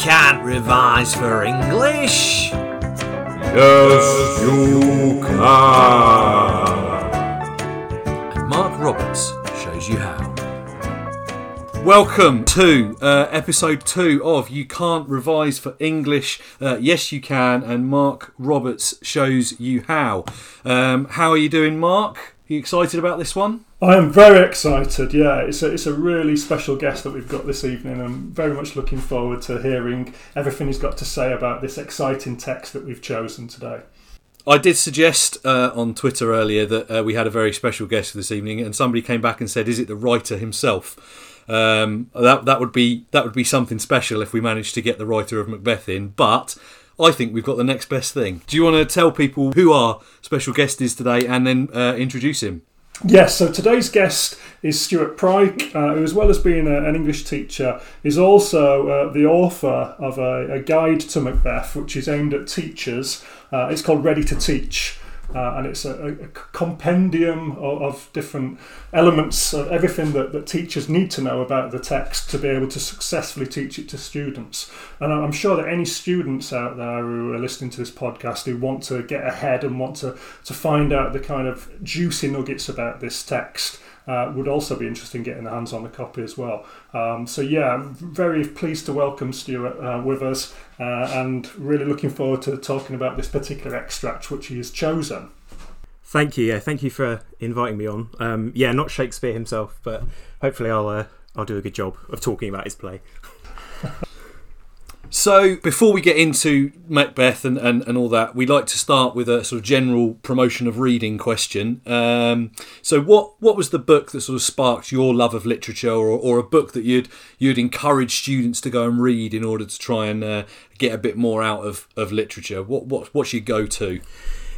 can't revise for English. Yes, you can. And Mark Roberts shows you how. Welcome to episode 2 of You Can't Revise for English, Yes You Can, and Mark Roberts shows you how. How are you doing, Mark? Are you excited about this one? I am very excited, yeah. It's a really special guest that we've got this evening. I'm very much looking forward to hearing everything he's got to say about this exciting text that we've chosen today. I did suggest on Twitter earlier that we had a very special guest this evening, and somebody came back and said, is it the writer himself? That would be something special if we managed to get the writer of Macbeth in, but I think we've got the next best thing. Do you want to tell people who our special guest is today and then introduce him? Yes, so today's guest is Stuart Pryke, who as well as being an English teacher is also the author of a guide to Macbeth, which is aimed at teachers. It's called Ready to Teach. And it's a compendium of different elements of everything that teachers need to know about the text to be able to successfully teach it to students. And I'm sure that any students out there who are listening to this podcast who want to get ahead and want to find out the kind of juicy nuggets about this text would also be interested in getting their hands on the copy as well. I'm very pleased to welcome Stuart with us and really looking forward to talking about this particular extract which he has chosen. Thank you. Yeah, thank you for inviting me on. Not Shakespeare himself, but hopefully I'll do a good job of talking about his play. So before we get into Macbeth and all that, we'd like to start with a sort of general promotion of reading question. So what was the book that sort of sparked your love of literature, or a book that you'd encourage students to go and read in order to try and get a bit more out of literature? What's your go-to?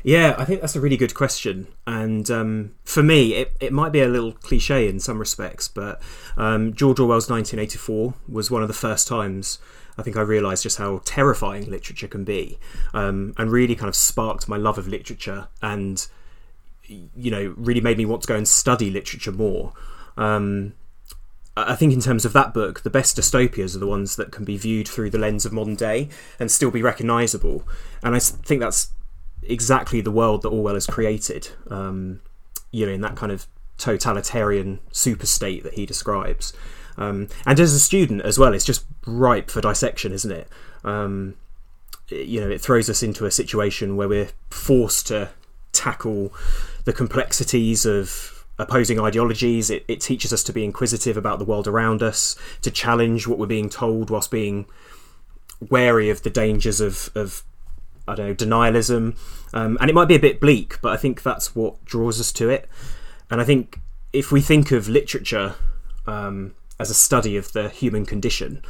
Yeah, I think that's a really good question. And for me, it might be a little cliche in some respects, but George Orwell's 1984 was one of the first times I think I realised just how terrifying literature can be, and really kind of sparked my love of literature and, you know, really made me want to go and study literature more. I think in terms of that book, the best dystopias are the ones that can be viewed through the lens of modern day and still be recognisable. And I think that's exactly the world that Orwell has created, in that kind of totalitarian super state that he describes. And as a student as well, it's just ripe for dissection, isn't it? It throws us into a situation where we're forced to tackle the complexities of opposing ideologies. It teaches us to be inquisitive about the world around us, to challenge what we're being told whilst being wary of the dangers of denialism. And it might be a bit bleak, but I think that's what draws us to it. And I think if we think of literature as a study of the human condition,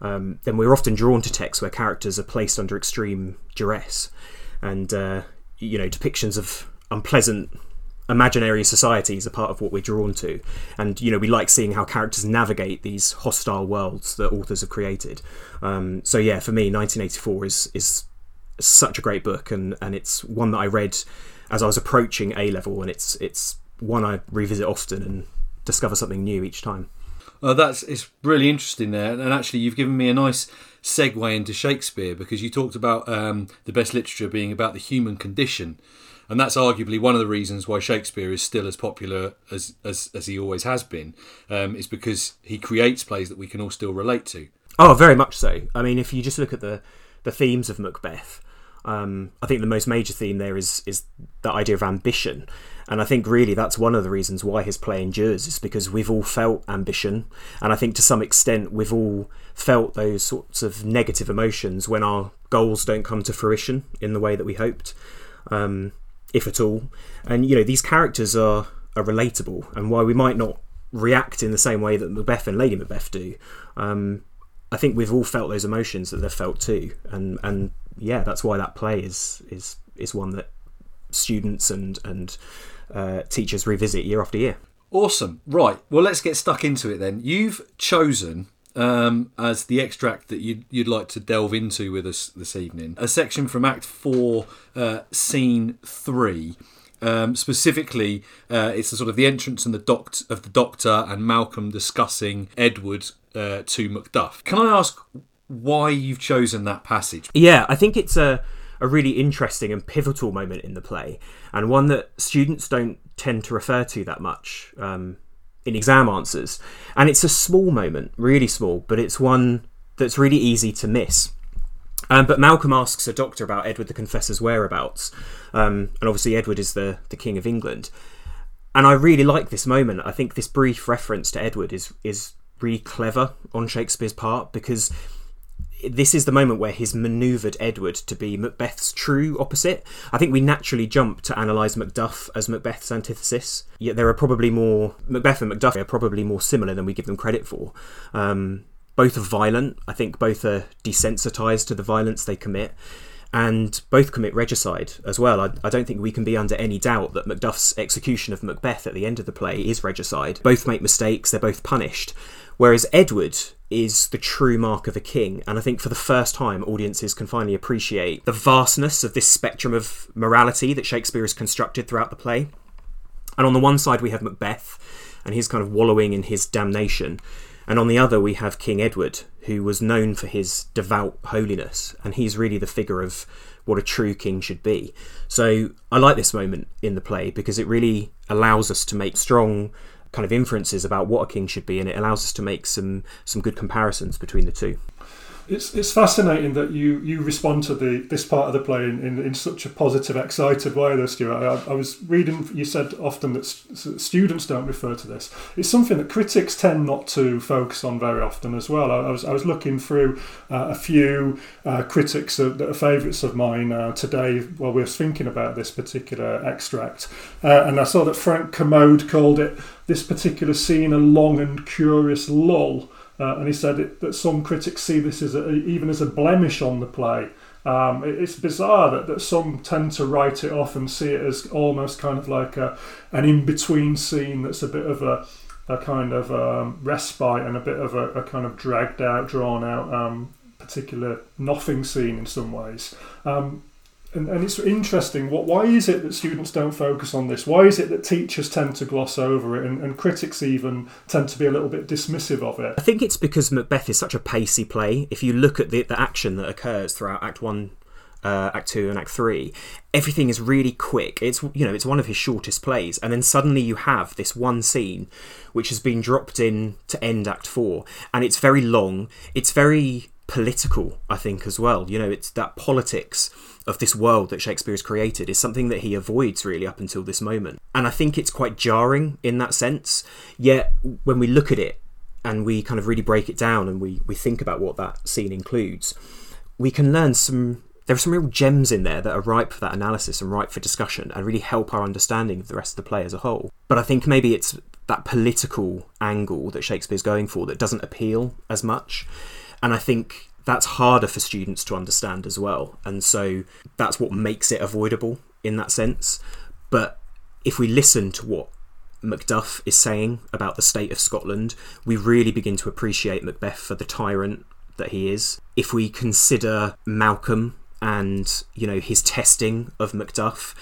then we're often drawn to texts where characters are placed under extreme duress and depictions of unpleasant imaginary societies are part of what we're drawn to, and we like seeing how characters navigate these hostile worlds that authors have created. For me, 1984 is such a great book, and it's one that I read as I was approaching A level, and it's one I revisit often and discover something new each time. It's really interesting there, and actually you've given me a nice segue into Shakespeare, because you talked about the best literature being about the human condition, and that's arguably one of the reasons why Shakespeare is still as popular as he always has been. Is because he creates plays that we can all still relate to. Oh, very much so. I mean, if you just look at the themes of Macbeth, I think the most major theme there is the idea of ambition. And I think really that's one of the reasons why his play endures, is because we've all felt ambition. And I think to some extent we've all felt those sorts of negative emotions when our goals don't come to fruition in the way that we hoped, if at all. And, these characters are relatable. And while we might not react in the same way that Macbeth and Lady Macbeth do, I think we've all felt those emotions that they've felt too. And that's why that play is one that students and teachers revisit year after year. Awesome. Right. Well, let's get stuck into it then. You've chosen as the extract that you'd like to delve into with us this evening, a section from Act 4, Scene 3. Specifically, it's the sort of the entrance and the of the Doctor and Malcolm discussing Edward to Macduff. Can I ask why you've chosen that passage. Yeah, I think it's a really interesting and pivotal moment in the play, and one that students don't tend to refer to that much in exam answers. And it's a small moment, really small, but it's one that's really easy to miss. But Malcolm asks a doctor about Edward the Confessor's whereabouts, and obviously Edward is the King of England. And I really like this moment. I think this brief reference to Edward is really clever on Shakespeare's part, because this is the moment where he's manoeuvred Edward to be Macbeth's true opposite. I think we naturally jump to analyse Macduff as Macbeth's antithesis, yet there are probably more... Macbeth and Macduff are probably more similar than we give them credit for. Both are violent. I think both are desensitised to the violence they commit, and both commit regicide as well. I don't think we can be under any doubt that Macduff's execution of Macbeth at the end of the play is regicide. Both make mistakes, they're both punished. Whereas Edward is the true mark of a king, and I think for the first time audiences can finally appreciate the vastness of this spectrum of morality that Shakespeare has constructed throughout the play. And on the one side we have Macbeth, and he's kind of wallowing in his damnation. And on the other, we have King Edward, who was known for his devout holiness. And he's really the figure of what a true king should be. So I like this moment in the play because it really allows us to make strong kind of inferences about what a king should be. And it allows us to make some good comparisons between the two. It's fascinating that you respond to this part of the play in such a positive, excited way, though, Stuart. I was reading, you said often that students don't refer to this. It's something that critics tend not to focus on very often as well. I was looking through a few critics that are favourites of mine today while we were thinking about this particular extract. And I saw that Frank Commode called it, this particular scene, a long and curious lull. And he said that some critics see this as even as a blemish on the play. It's bizarre that some tend to write it off and see it as almost kind of like an in-between scene that's a bit of a kind of respite and a bit of a kind of dragged out, drawn out particular nothing scene in some ways. And it's interesting. Why is it that students don't focus on this? Why is it that teachers tend to gloss over it and critics even tend to be a little bit dismissive of it? I think it's because Macbeth is such a pacey play. If you look at the action that occurs throughout Act 1, Act 2 and Act 3, everything is really quick. It's one of his shortest plays. And then suddenly you have this one scene which has been dropped in to end Act 4. And it's very long. It's very political, I think, as well. It's that politics of this world that Shakespeare has created is something that he avoids really up until this moment. And I think it's quite jarring in that sense. Yet when we look at it and we kind of really break it down and we think about what that scene includes, we can learn there are some real gems in there that are ripe for that analysis and ripe for discussion and really help our understanding of the rest of the play as a whole. But I think maybe it's that political angle that Shakespeare's going for that doesn't appeal as much. And I think that's harder for students to understand as well. And so that's what makes it avoidable in that sense. But if we listen to what Macduff is saying about the state of Scotland, we really begin to appreciate Macbeth for the tyrant that he is. If we consider Malcolm and, his testing of Macduff,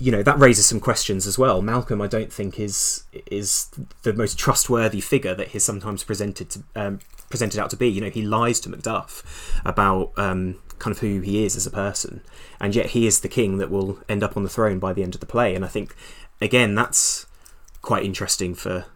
that raises some questions as well. Malcolm, I don't think, is the most trustworthy figure that he's sometimes presented out to be. He lies to Macduff about kind of who he is as a person, and yet he is the king that will end up on the throne by the end of the play. And I think, again, that's quite interesting for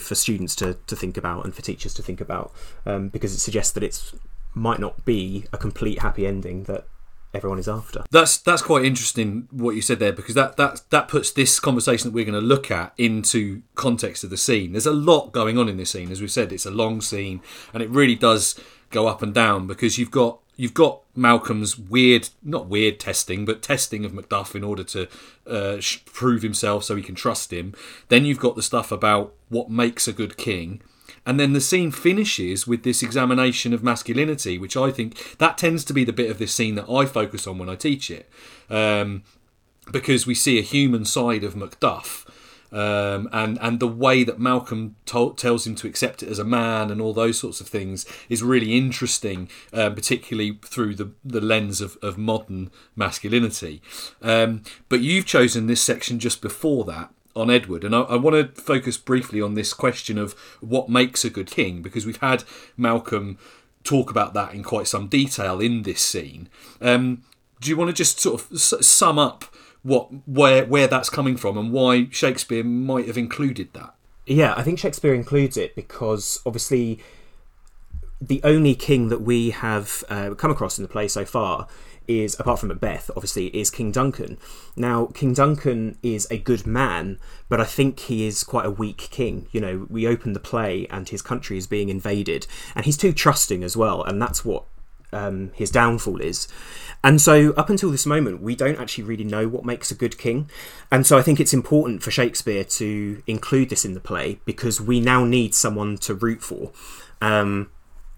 for students to think about and for teachers to think about, because it suggests that it might not be a complete happy ending that everyone is after. That's quite interesting what you said there, because that puts this conversation that we're going to look at into context of the scene. There's a lot going on in this scene. As we've said, it's a long scene and it really does go up and down, because you've got Malcolm's testing, but testing of Macduff in order to prove himself so he can trust him. Then you've got the stuff about what makes a good king. And then the scene finishes with this examination of masculinity, which I think that tends to be the bit of this scene that I focus on when I teach it, because we see a human side of Macduff, and the way that Malcolm tells him to accept it as a man and all those sorts of things is really interesting, particularly through the lens of modern masculinity. But you've chosen this section just before that, on Edward, and I want to focus briefly on this question of what makes a good king, because we've had Malcolm talk about that in quite some detail in this scene. Do you want to just sort of sum up where that's coming from and why Shakespeare might have included that? Yeah, I think Shakespeare includes it because obviously the only king that we have come across in the play so far is, apart from Macbeth, obviously, is King Duncan. Now, King Duncan is a good man, but I think he is quite a weak king. You know, we open the play and his country is being invaded, and he's too trusting as well, and that's what his downfall is. And so up until this moment, we don't actually really know what makes a good king. And so I think it's important for Shakespeare to include this in the play because we now need someone to root for.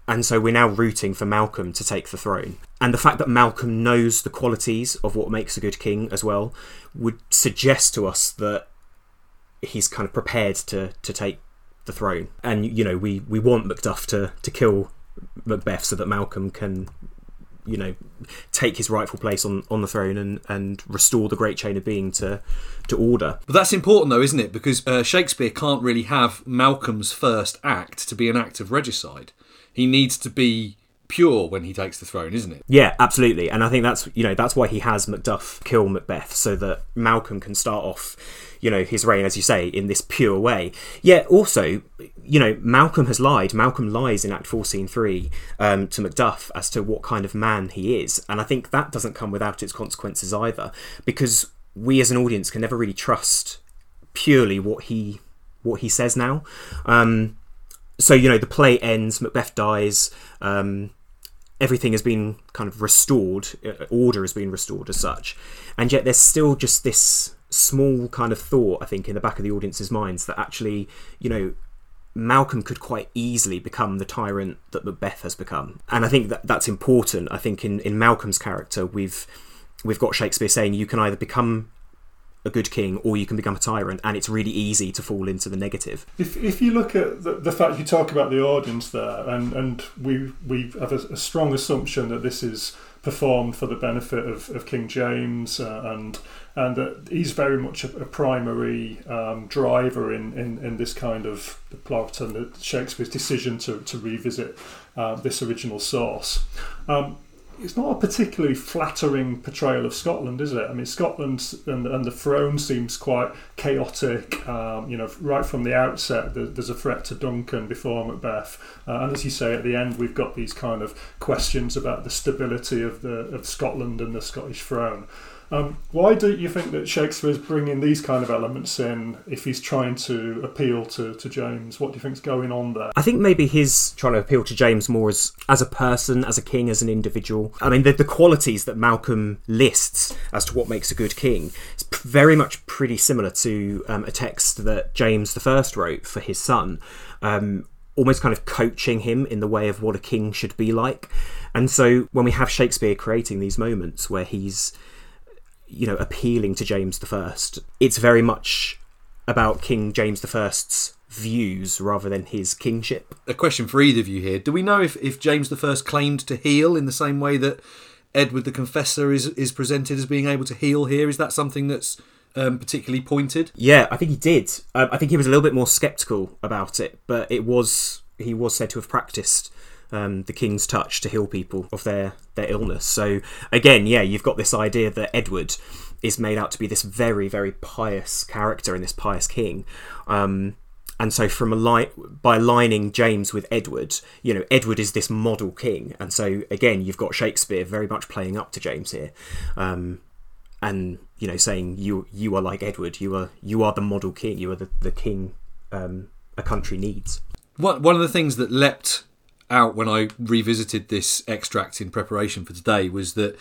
And so we're now rooting for Malcolm to take the throne. And the fact that Malcolm knows the qualities of what makes a good king as well would suggest to us that he's kind of prepared to take the throne. And, you know, we want Macduff to kill Macbeth so that Malcolm can, you know, take his rightful place on the throne and restore the great chain of being to order. But that's important though, isn't it? Because Shakespeare can't really have Malcolm's first act to be an act of regicide. He needs to be pure when he takes the throne, isn't it? Yeah, absolutely. And I think that's, you know, that's why he has Macduff kill Macbeth, so that Malcolm can start off, you know, his reign, as you say, in this pure way. Yeah, also, you know, Malcolm has lied. Malcolm lies in Act 4, Scene 3 to Macduff as to what kind of man he is. And I think that doesn't come without its consequences either, because we as an audience can never really trust purely what he says now. So, you know, the play ends, Macbeth dies, everything has been kind of restored, order has been restored as such. And yet there's still just this small kind of thought, I think, in the back of the audience's minds that actually, you know, Malcolm could quite easily become the tyrant that Macbeth has become. And I think that that's important. I think in Malcolm's character, we've got Shakespeare saying you can either become a good king or you can become a tyrant, and it's really easy to fall into the negative. If you look at the fact you talk about the audience there, and we have a strong assumption that this is performed for the benefit of King James, and that he's very much a primary driver in this kind of plot and Shakespeare's decision to revisit this original source. It's not a particularly flattering portrayal of Scotland, is it? I mean, Scotland and the throne seems quite chaotic. You know, right from the outset, there's a threat to Duncan before Macbeth, and as you say, at the end, we've got these kind of questions about the stability of Scotland and the Scottish throne. Why do you think that Shakespeare is bringing these kind of elements in if he's trying to appeal to James? What do you think's going on there? I think maybe he's trying to appeal to James more as a person, as a king, as an individual. I mean, the qualities that Malcolm lists as to what makes a good king is very much pretty similar to a text that James I wrote for his son, almost kind of coaching him in the way of what a king should be like. And so when we have Shakespeare creating these moments where he's, you know, appealing to James I, it's very much about King James I's views rather than his kingship. A question for either of you here. Do we know if James I claimed to heal in the same way that Edward the Confessor is presented as being able to heal here? Is that something that's particularly pointed? Yeah, I think he did. I think he was a little bit more sceptical about it, but he was said to have practised the king's touch to heal people of their illness. So again, yeah, you've got this idea that Edward is made out to be this very, very pious character and this pious king. And so by aligning James with Edward, you know, Edward is this model king. And so again, you've got Shakespeare very much playing up to James here. And, you know, saying you are like Edward, you are the model king, you are the king a country needs. One of the things that leapt out when I revisited this extract in preparation for today was that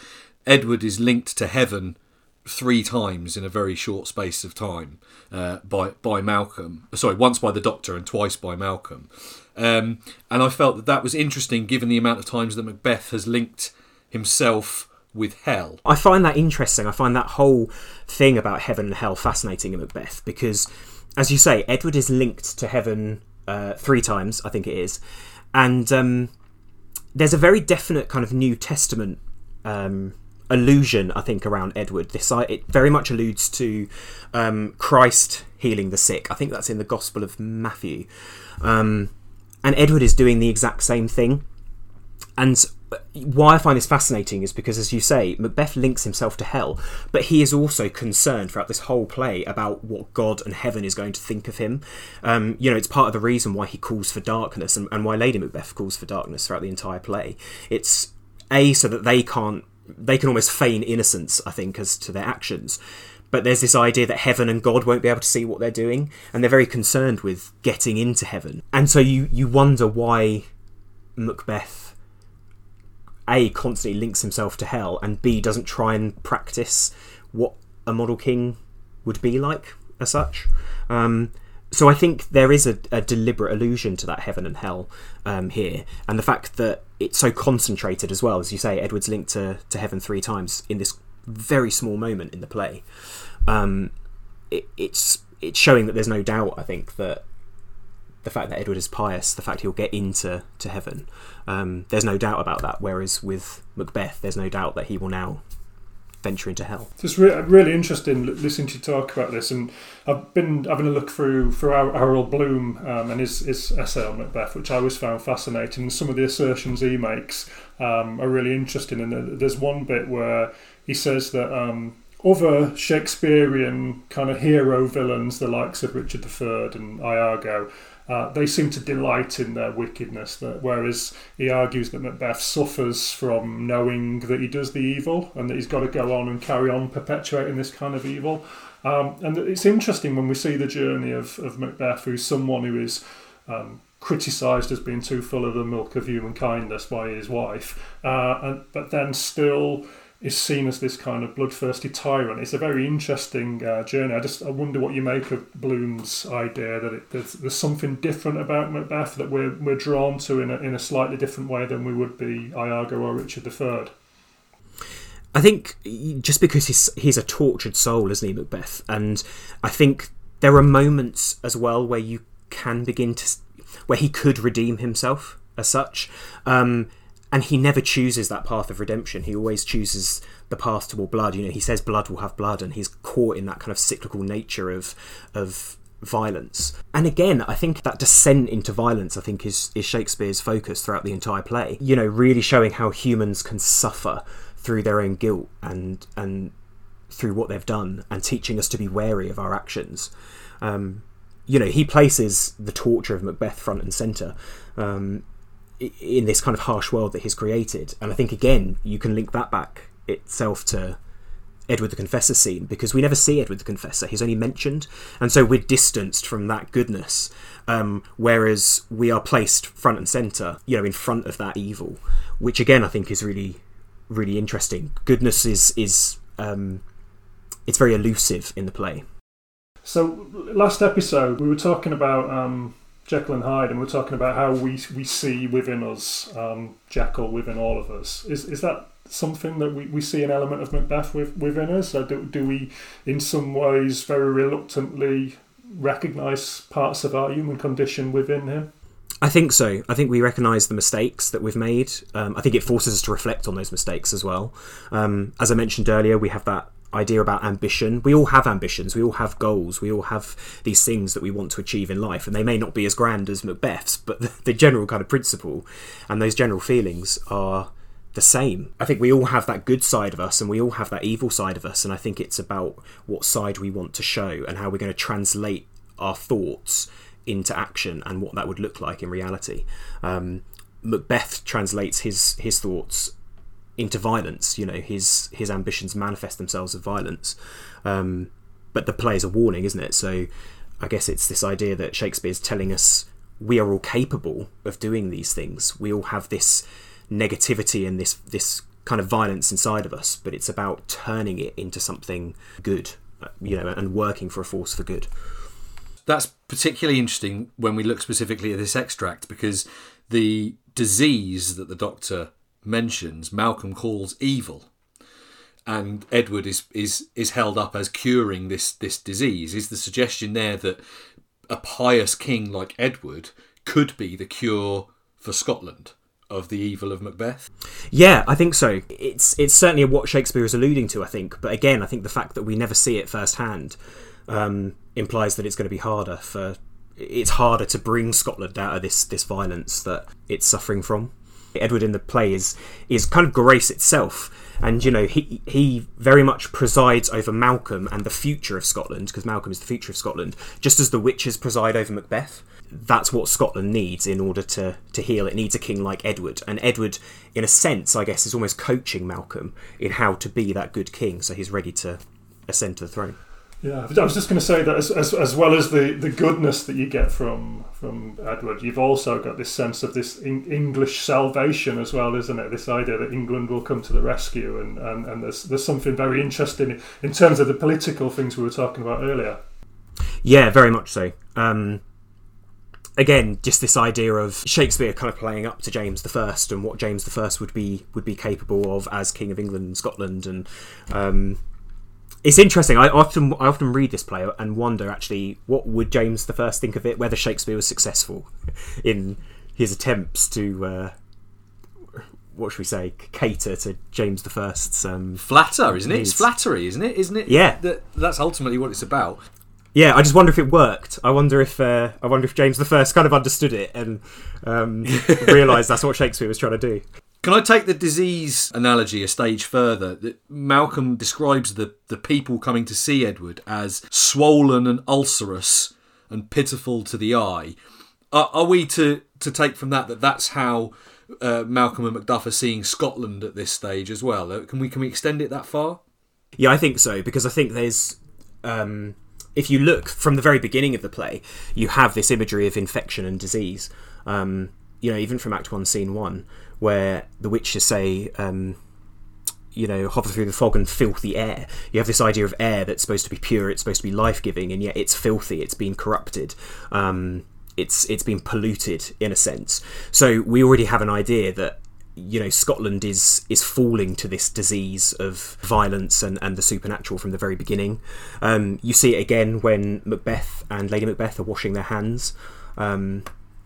Edward is linked to heaven 3 times in a very short space of time by Malcolm. Sorry, once by the Doctor and twice by Malcolm. And I felt that was interesting given the amount of times that Macbeth has linked himself with hell. I find that interesting. I find that whole thing about heaven and hell fascinating in Macbeth because, as you say, Edward is linked to heaven 3 times, I think it is. And there's a very definite kind of New Testament allusion, I think, around Edward. It very much alludes to Christ healing the sick. I think that's in the Gospel of Matthew. And Edward is doing the exact same thing. And why I find this fascinating is because, as you say, Macbeth links himself to hell, but he is also concerned throughout this whole play about what God and heaven is going to think of him. You know, it's part of the reason why he calls for darkness and why Lady Macbeth calls for darkness throughout the entire play. It's so that they can almost feign innocence, I think, as to their actions. But there's this idea that heaven and God won't be able to see what they're doing, and they're very concerned with getting into heaven. And so you wonder why Macbeth, A, constantly links himself to hell, and B, doesn't try and practice what a model king would be like as such. So I think there is a deliberate allusion to that heaven and hell here, and the fact that it's so concentrated as well. As you say, Edward's linked to heaven 3 times in this very small moment in the play. It's showing that there's no doubt, I think, that the fact that Edward is pious, the fact he'll get into heaven, there's no doubt about that, whereas with Macbeth there's no doubt that he will now venture into hell. It's really interesting listening to you talk about this, and I've been having a look through Harold Bloom and his essay on Macbeth, which I always found fascinating. Some of the assertions he makes are really interesting, and there's one bit where he says that other Shakespearean kind of hero villains, the likes of Richard III and Iago, they seem to delight in their wickedness, whereas he argues that Macbeth suffers from knowing that he does the evil and that he's got to go on and carry on perpetuating this kind of evil. And it's interesting when we see the journey of Macbeth, who's someone who is criticised as being too full of the milk of human kindness by his wife, but then still is seen as this kind of bloodthirsty tyrant. It's a very interesting journey. I wonder what you make of Bloom's idea that there's something different about Macbeth that we're drawn to in a slightly different way than we would be Iago or Richard III. I think just because he's a tortured soul, isn't he, Macbeth? And I think there are moments as well where you can begin to, where he could redeem himself as such. And he never chooses that path of redemption. He always chooses the path toward blood. You know, he says blood will have blood, and he's caught in that kind of cyclical nature of violence. And again, I think that descent into violence, I think, is Shakespeare's focus throughout the entire play. You know, really showing how humans can suffer through their own guilt and through what they've done, and teaching us to be wary of our actions. You know, he places the torture of Macbeth front and centre, in this kind of harsh world that he's created. And I think, again, you can link that back itself to Edward the Confessor scene, because we never see Edward the Confessor. He's only mentioned, and so we're distanced from that goodness, whereas we are placed front and centre, you know, in front of that evil, which again I think is really, really interesting. Goodness is it's very elusive in the play. So last episode we were talking about Jekyll and Hyde, and we're talking about how we see within us Jekyll within all of us. Is that something that we see an element of Macbeth within us? Or do we, in some ways, very reluctantly recognise parts of our human condition within him? I think so. I think we recognise the mistakes that we've made. I think it forces us to reflect on those mistakes as well. As I mentioned earlier, we have that idea about ambition. We all have ambitions, we all have goals, we all have these things that we want to achieve in life, and they may not be as grand as Macbeth's, but the general kind of principle and those general feelings are the same. I think we all have that good side of us and we all have that evil side of us, and I think it's about what side we want to show and how we're going to translate our thoughts into action and what that would look like in reality. Macbeth translates his thoughts into violence. You know, his ambitions manifest themselves as violence, but the play is a warning, isn't it? So I guess it's this idea that Shakespeare's telling us we are all capable of doing these things. We all have this negativity and this kind of violence inside of us, but it's about turning it into something good, you know, and working for a force for good. That's particularly interesting when we look specifically at this extract, because the disease that the doctor mentions, Malcolm calls evil, and Edward is held up as curing this disease. Is the suggestion there that a pious king like Edward could be the cure for Scotland of the evil of Macbeth? Yeah, I think so. It's certainly what Shakespeare is alluding to, I think. But again, I think the fact that we never see it firsthand implies that it's going to be harder for. It's harder to bring Scotland out of this violence that it's suffering from. Edward in the play is kind of grace itself. And, you know, he very much presides over Malcolm and the future of Scotland, because Malcolm is the future of Scotland, just as the witches preside over Macbeth. That's what Scotland needs in order to heal. It needs a king like Edward. And Edward, in a sense, I guess, is almost coaching Malcolm in how to be that good king, so he's ready to ascend to the throne. Yeah, I was just going to say that as well as the goodness that you get from Edward, you've also got this sense of this English salvation as well, isn't it? This idea that England will come to the rescue, and there's something very interesting in terms of the political things we were talking about earlier. Yeah, very much so. Again, just this idea of Shakespeare kind of playing up to James I and what James I would be capable of as King of England and Scotland, and it's interesting. I often read this play and wonder, actually, what would James I think of it? Whether Shakespeare was successful in his attempts to, what should we say, cater to James I's flatter, isn't it? It's flattery, isn't it? Isn't it? Yeah, that's ultimately what it's about. Yeah, I just wonder if it worked. I wonder if James I kind of understood it and realised that's what Shakespeare was trying to do. Can I take the disease analogy a stage further? That Malcolm describes the people coming to see Edward as swollen and ulcerous and pitiful to the eye. Are we to take from that that's how Malcolm and Macduff are seeing Scotland at this stage as well? Can we extend it that far? Yeah, I think so, because I think there's... if you look from the very beginning of the play, you have this imagery of infection and disease. You know, even from Act 1, Scene 1, where the witches say, you know, hover through the fog and filthy air. You have this idea of air that's supposed to be pure, it's supposed to be life-giving, and yet it's filthy, it's been corrupted, it's been polluted, in a sense. So we already have an idea that, you know, Scotland is falling to this disease of violence and the supernatural from the very beginning. You see it again when Macbeth and Lady Macbeth are washing their hands.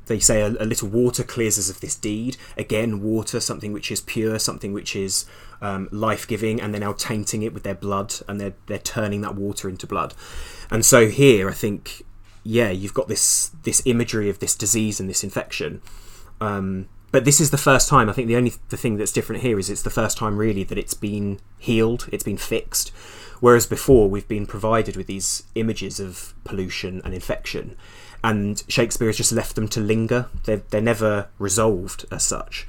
They say a little water cleanses of this deed. Again, water, something which is pure, something which is life-giving, and they're now tainting it with their blood, and they're turning that water into blood. And so here, I think, yeah, you've got this imagery of this disease and this infection. But this is the first time, I think the thing that's different here is it's the first time really that it's been healed, it's been fixed. Whereas before we've been provided with these images of pollution and infection, and Shakespeare has just left them to linger. They're never resolved as such.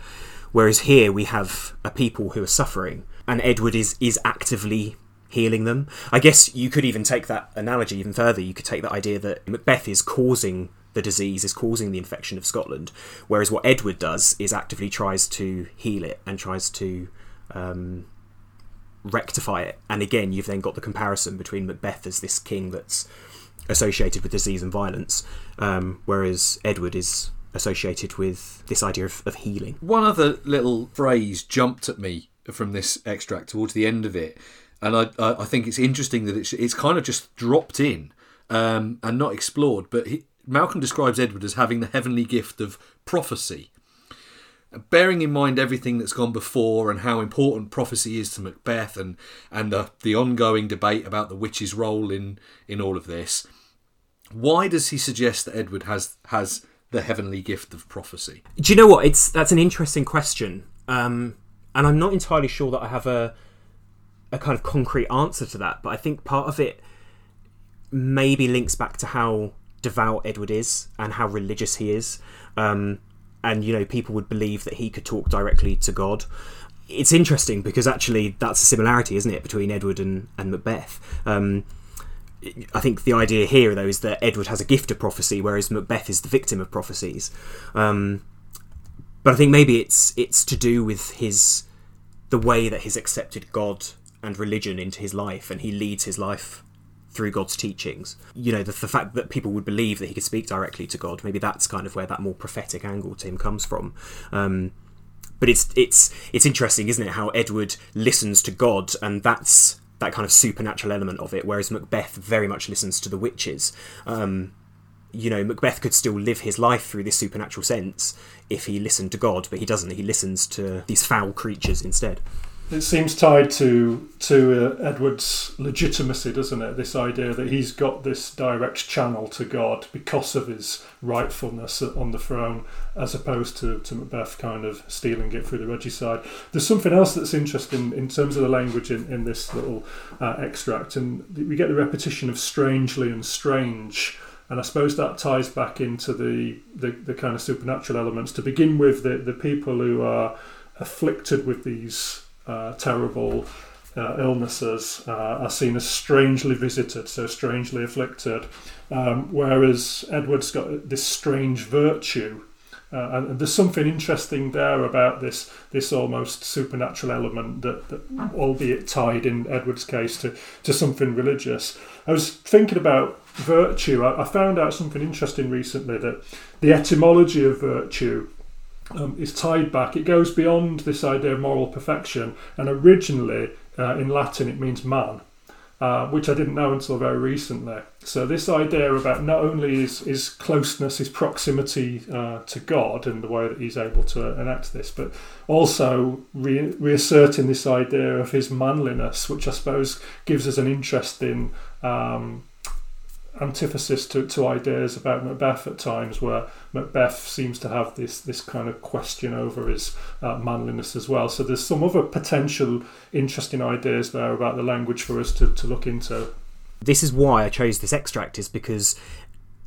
Whereas here we have a people who are suffering, and Edward is actively healing them. I guess you could even take that analogy even further. You could take the idea that Macbeth is causing the disease, is causing the infection of Scotland, whereas what Edward does is actively tries to heal it and tries to rectify it. And again, you've then got the comparison between Macbeth as this king that's associated with disease and violence, whereas Edward is associated with this idea of healing. One other little phrase jumped at me from this extract towards the end of it, and I think it's interesting that it's kind of just dropped in and not explored, but Malcolm describes Edward as having the heavenly gift of prophecy. Bearing in mind everything that's gone before and how important prophecy is to Macbeth and the ongoing debate about the witch's role in all of this, why does he suggest that Edward has the heavenly gift of prophecy? Do you know what? That's an interesting question. And I'm not entirely sure that I have a kind of concrete answer to that, but I think part of it maybe links back to how devout Edward is and how religious he is, and you know, people would believe that he could talk directly to God. It's interesting because actually that's a similarity, isn't it, between Edward and Macbeth. I think the idea here though is that Edward has a gift of prophecy, whereas Macbeth is the victim of prophecies. But I think maybe it's to do with the way that he's accepted God and religion into his life, and he leads his life through God's teachings. You know, the fact that people would believe that he could speak directly to God, maybe that's kind of where that more prophetic angle to him comes from. But it's interesting, isn't it, how Edward listens to God, and that's that kind of supernatural element of it, whereas Macbeth very much listens to the witches. You know, Macbeth could still live his life through this supernatural sense if he listened to God, but he doesn't. He listens to these foul creatures instead. It seems tied to Edward's legitimacy, doesn't it? This idea that he's got this direct channel to God because of his rightfulness on the throne, as opposed to Macbeth kind of stealing it through the regicide. There's something else that's interesting in terms of the language in this little extract, and we get the repetition of strangely and strange. And I suppose that ties back into the kind of supernatural elements. To begin with, the people who are afflicted with these terrible illnesses are seen as strangely visited, so strangely afflicted. Whereas Edward's got this strange virtue. And there's something interesting there about this almost supernatural element that albeit tied in Edward's case to something religious. I was thinking about virtue. I found out something interesting recently, that the etymology of virtue is tied back. It goes beyond this idea of moral perfection, and originally in Latin it means man, which I didn't know until very recently. So this idea about not only his closeness, his proximity to God and the way that he's able to enact this, but also reasserting this idea of his manliness, which I suppose gives us an interesting antithesis to ideas about Macbeth at times, where Macbeth seems to have this kind of question over his manliness as well. So there's some other potential interesting ideas there about the language for us to look into. This is why I chose this extract, is because,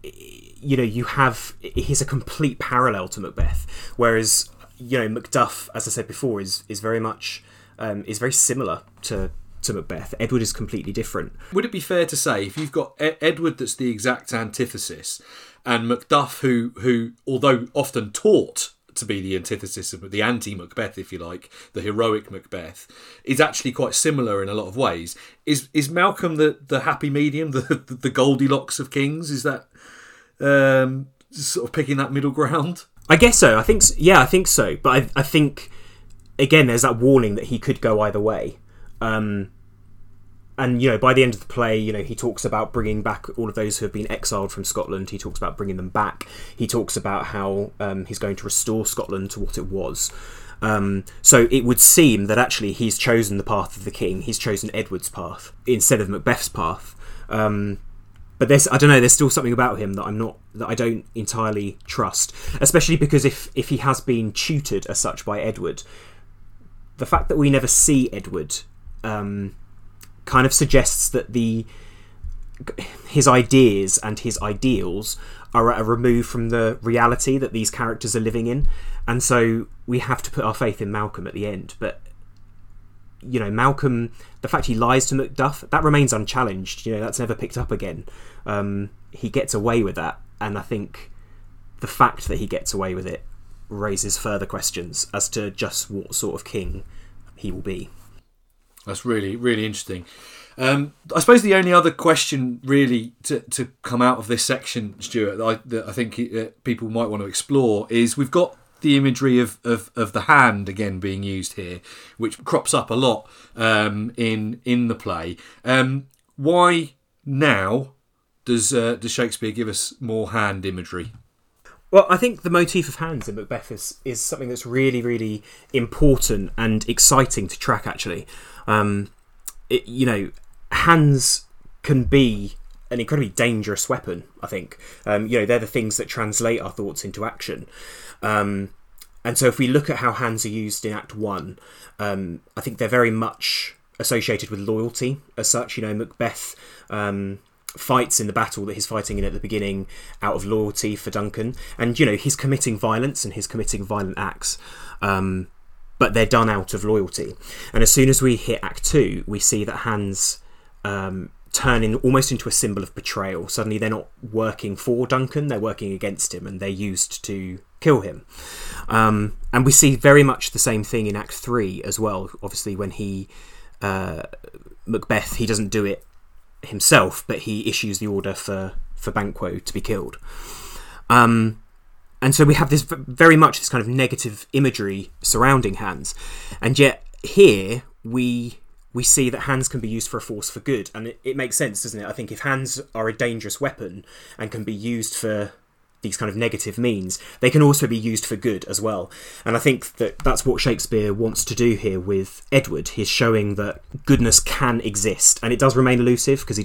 you know, he's a complete parallel to Macbeth, whereas, you know, Macduff, as I said before, is very much is very similar to Macbeth. Edward is completely different. Would it be fair to say, if you've got Edward that's the exact antithesis, and Macduff who although often taught to be the antithesis of the anti-Macbeth, if you like, the heroic Macbeth, is actually quite similar in a lot of ways. Is Malcolm the happy medium, the Goldilocks of kings? Is that sort of picking that middle ground? I guess so. I think so. But I think, again, there's that warning that he could go either way. And, you know, by the end of the play, you know, he talks about bringing back all of those who have been exiled from Scotland. He talks about bringing them back. He talks about how he's going to restore Scotland to what it was. So it would seem that actually he's chosen the path of the king. He's chosen Edward's path instead of Macbeth's path. But there's still something about him that I don't entirely trust, especially because if he has been tutored as such by Edward, the fact that we never see Edward kind of suggests that his ideas and his ideals are at a remove from the reality that these characters are living in, and so we have to put our faith in Malcolm at the end. But, you know, Malcolm, the fact he lies to Macduff, that remains unchallenged. You know, that's never picked up again. He gets away with that, and I think the fact that he gets away with it raises further questions as to just what sort of king he will be. That's really, really interesting. I suppose the only other question really to come out of this section, Stuart, that I think people might want to explore is, we've got the imagery of the hand again being used here, which crops up a lot in the play. Why now does Shakespeare give us more hand imagery? Well, I think the motif of hands in Macbeth is something that's really, really important and exciting to track, actually. You know, hands can be an incredibly dangerous weapon, I think. You know, they're the things that translate our thoughts into action. And so if we look at how hands are used in Act 1, I think they're very much associated with loyalty as such. You know, Macbeth... fights in the battle that he's fighting in at the beginning out of loyalty for Duncan, and, you know, he's committing violence and he's committing violent acts, but they're done out of loyalty. And as soon as we hit Act 2, we see that hands turn in almost into a symbol of betrayal. Suddenly they're not working for Duncan, they're working against him, and they're used to kill him. And we see very much the same thing in Act 3 as well. Obviously, when Macbeth, he doesn't do it himself, but he issues the order for Banquo to be killed, and so we have this very much this kind of negative imagery surrounding hands, and yet here we see that hands can be used for a force for good, and it makes sense, doesn't it? I think if hands are a dangerous weapon and can be used for these kind of negative means, they can also be used for good as well. And I think that that's what Shakespeare wants to do here with Edward. He's showing that goodness can exist, and it does remain elusive because he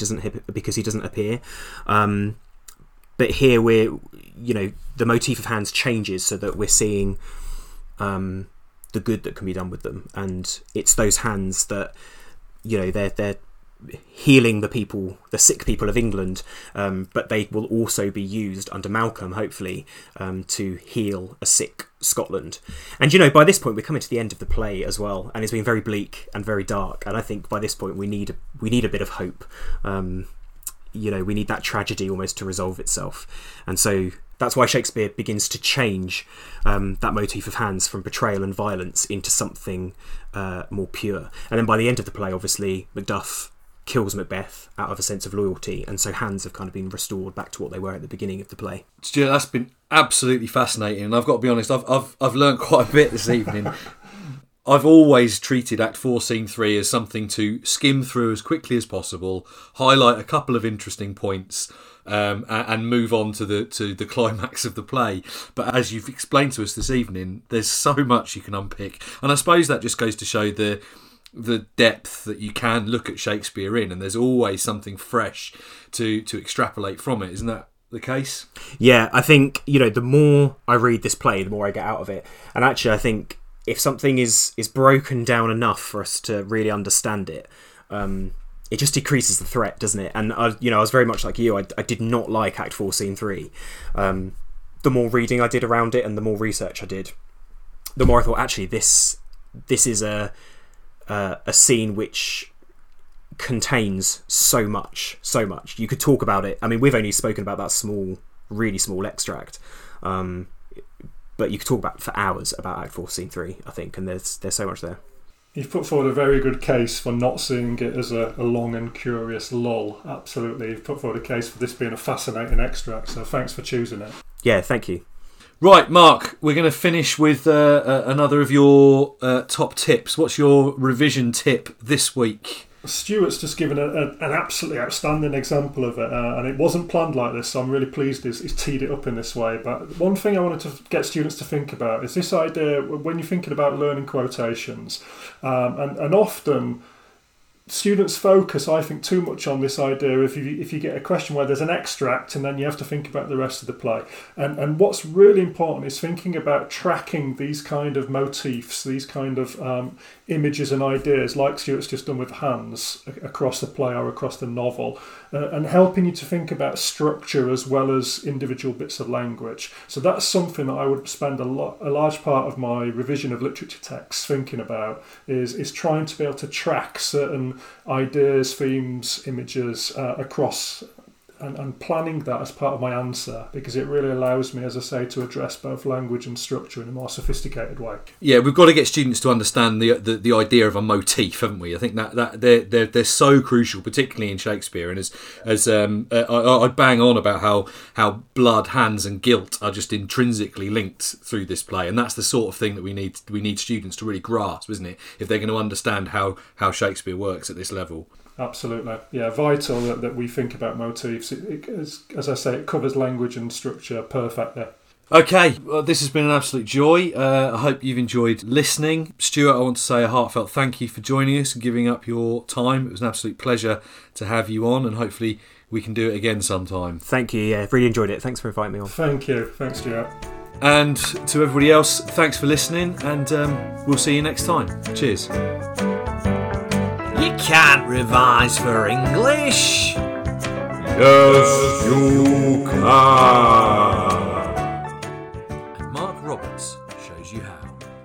doesn't appear. But here we're, the motif of hands changes so that we're seeing the good that can be done with them, and it's those hands that, they're healing the people, the sick people of England, but they will also be used under Malcolm, hopefully, to heal a sick Scotland. And by this point we're coming to the end of the play as well, and it's been very bleak and very dark, and I think by this point we need a bit of hope. We need that tragedy almost to resolve itself, and so that's why Shakespeare begins to change that motif of hands from betrayal and violence into something more pure. And then by the end of the play, obviously, Macduff kills Macbeth out of a sense of loyalty, and so hands have kind of been restored back to what they were at the beginning of the play. Stuart, that's been absolutely fascinating, and I've got to be honest, I've learned quite a bit this evening. I've always treated Act 4, Scene 3 as something to skim through as quickly as possible, highlight a couple of interesting points, and move on to the climax of the play. But as you've explained to us this evening, there's so much you can unpick. And I suppose that just goes to show the depth that you can look at Shakespeare in, and there's always something fresh to extrapolate from it. Isn't that the case? Yeah, I think, the more I read this play, the more I get out of it. And actually, I think if something is broken down enough for us to really understand it, it just decreases the threat, doesn't it? And I was very much like you. I did not like Act 4, Scene 3. The more reading I did around it and the more research I did, the more I thought, actually, this is a scene which contains so much. You could talk about it. I mean, we've only spoken about that really small extract, but you could talk about for hours about Act 4, Scene 3, I think, and there's so much there. You've put forward a very good case for not seeing it as a long and curious lull. Absolutely. You've put forward a case for this being a fascinating extract, so thanks for choosing it. Yeah, thank you. Right, Mark, we're going to finish with another of your top tips. What's your revision tip this week? Stuart's just given an absolutely outstanding example of it, and it wasn't planned like this, so I'm really pleased he's teed it up in this way. But one thing I wanted to get students to think about is this idea when you're thinking about learning quotations, and often students focus, I think, too much on this idea if you get a question where there's an extract and then you have to think about the rest of the play. And what's really important is thinking about tracking these kind of motifs, these kind of images and ideas, like Stuart's just done with hands, across the play or across the novel, and helping you to think about structure as well as individual bits of language. So that's something that I would spend a large part of my revision of literature texts thinking about, is trying to be able to track certain ideas, themes, images across, and planning that as part of my answer, because it really allows me, as I say, to address both language and structure in a more sophisticated way. Yeah, we've got to get students to understand the idea of a motif, haven't we? I think that they're so crucial, particularly in Shakespeare. And as I bang on about how blood, hands, and guilt are just intrinsically linked through this play, and that's the sort of thing that we need students to really grasp, isn't it? If they're going to understand how Shakespeare works at this level. Absolutely. Yeah, vital that we think about motifs. As I say, it covers language and structure perfectly. Okay, well, this has been an absolute joy. I hope you've enjoyed listening. Stuart, I want to say a heartfelt thank you for joining us and giving up your time. It was an absolute pleasure to have you on, and hopefully we can do it again sometime. Thank you, yeah, really enjoyed it. Thanks for inviting me on. Thank you. Thanks, Stuart. And to everybody else, thanks for listening, and we'll see you next time. Cheers. You can't revise for English. Yes, you can. And Mark Roberts shows you how.